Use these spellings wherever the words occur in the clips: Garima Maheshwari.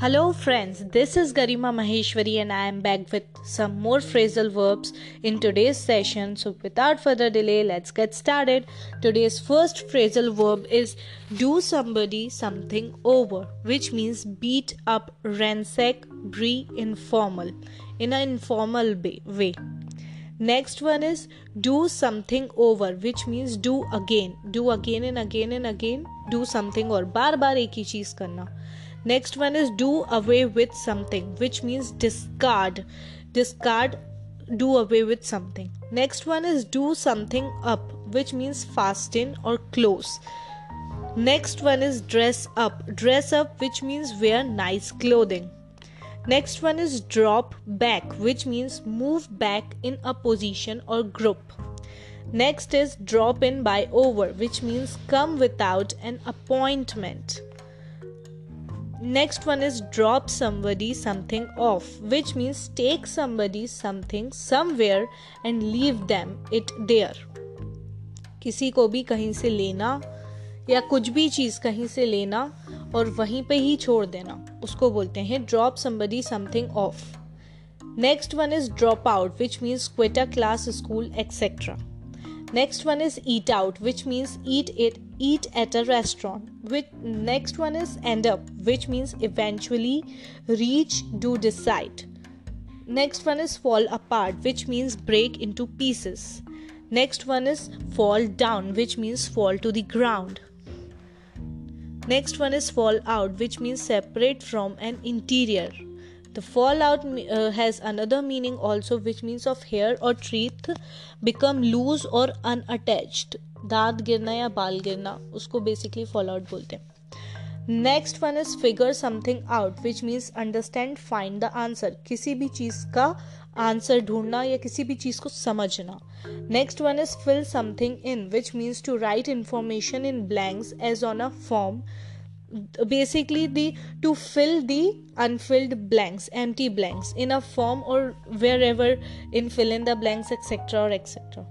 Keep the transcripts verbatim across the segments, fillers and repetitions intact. Hello friends, this is Garima Maheshwari and I am back with some more phrasal verbs in today's session. So without further delay, let's get started. Today's first phrasal verb is do somebody something over, which means beat up, ransack, be informal, in an informal way. Next one is do something over, which means do again, do again and again and again, do something और बार बार एक ही चीज़ करना. Next one is do away with something, which means discard, discard, do away with something. Next one is do something up, which means fasten or close. Next one is dress up, dress up, which means wear nice clothing. Next one is drop back, which means move back in a position or group. Next is drop in by over, which means come without an appointment. Next one is drop somebody something off, which means take somebody something somewhere and leave them it there. किसी को भी कहीं से लेना या कुछ भी चीज़ कहीं से लेना और वहीं पे ही छोड़ देना, उसको बोलते हैं drop somebody something off. Next one is drop out, which means quit a class, school, et cetera. Next one is eat out, which means eat it eat at a restaurant. With next one is end up, which means eventually, reach, do, decide. Next one is fall apart, which means break into pieces. Next one is fall down, which means fall to the ground. Next one is fall out, which means separate from an interior. The fallout uh, has another meaning also, which means of hair or teeth become loose or unattached. दांत गिरना या बाल गिरना, उसको basically fallout बोलते हैं. Next one is figure something out, which means understand, find the answer. किसी भी चीज़ का आंसर ढूंढना या किसी भी चीज़ को समझना. Next one is fill something in, which means to write information in blanks as on a form. Basically the to fill the unfilled blanks, empty blanks in a form or wherever in fill in the blanks etc or etc.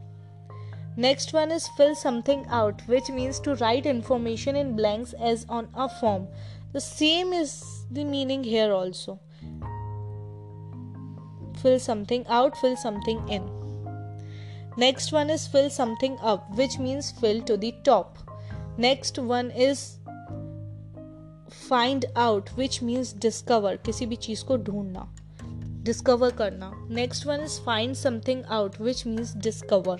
Next one is fill something out, which means to write information in blanks as on a form. The same is the meaning here also. Fill something out, fill something in. Next one is fill something up, which means fill to the top. Next one is find out, which means discover, किसी भी चीज़ को ढूंढना, discover करना. Next one is find something out, which means discover.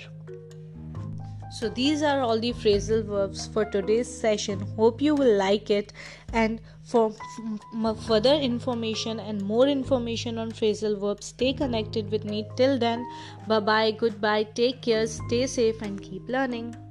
So these are all the phrasal verbs for today's session. Hope you will like it. And for f- further information and more information on phrasal verbs, stay connected with me. Till then, bye bye, goodbye, take care, stay safe and keep learning.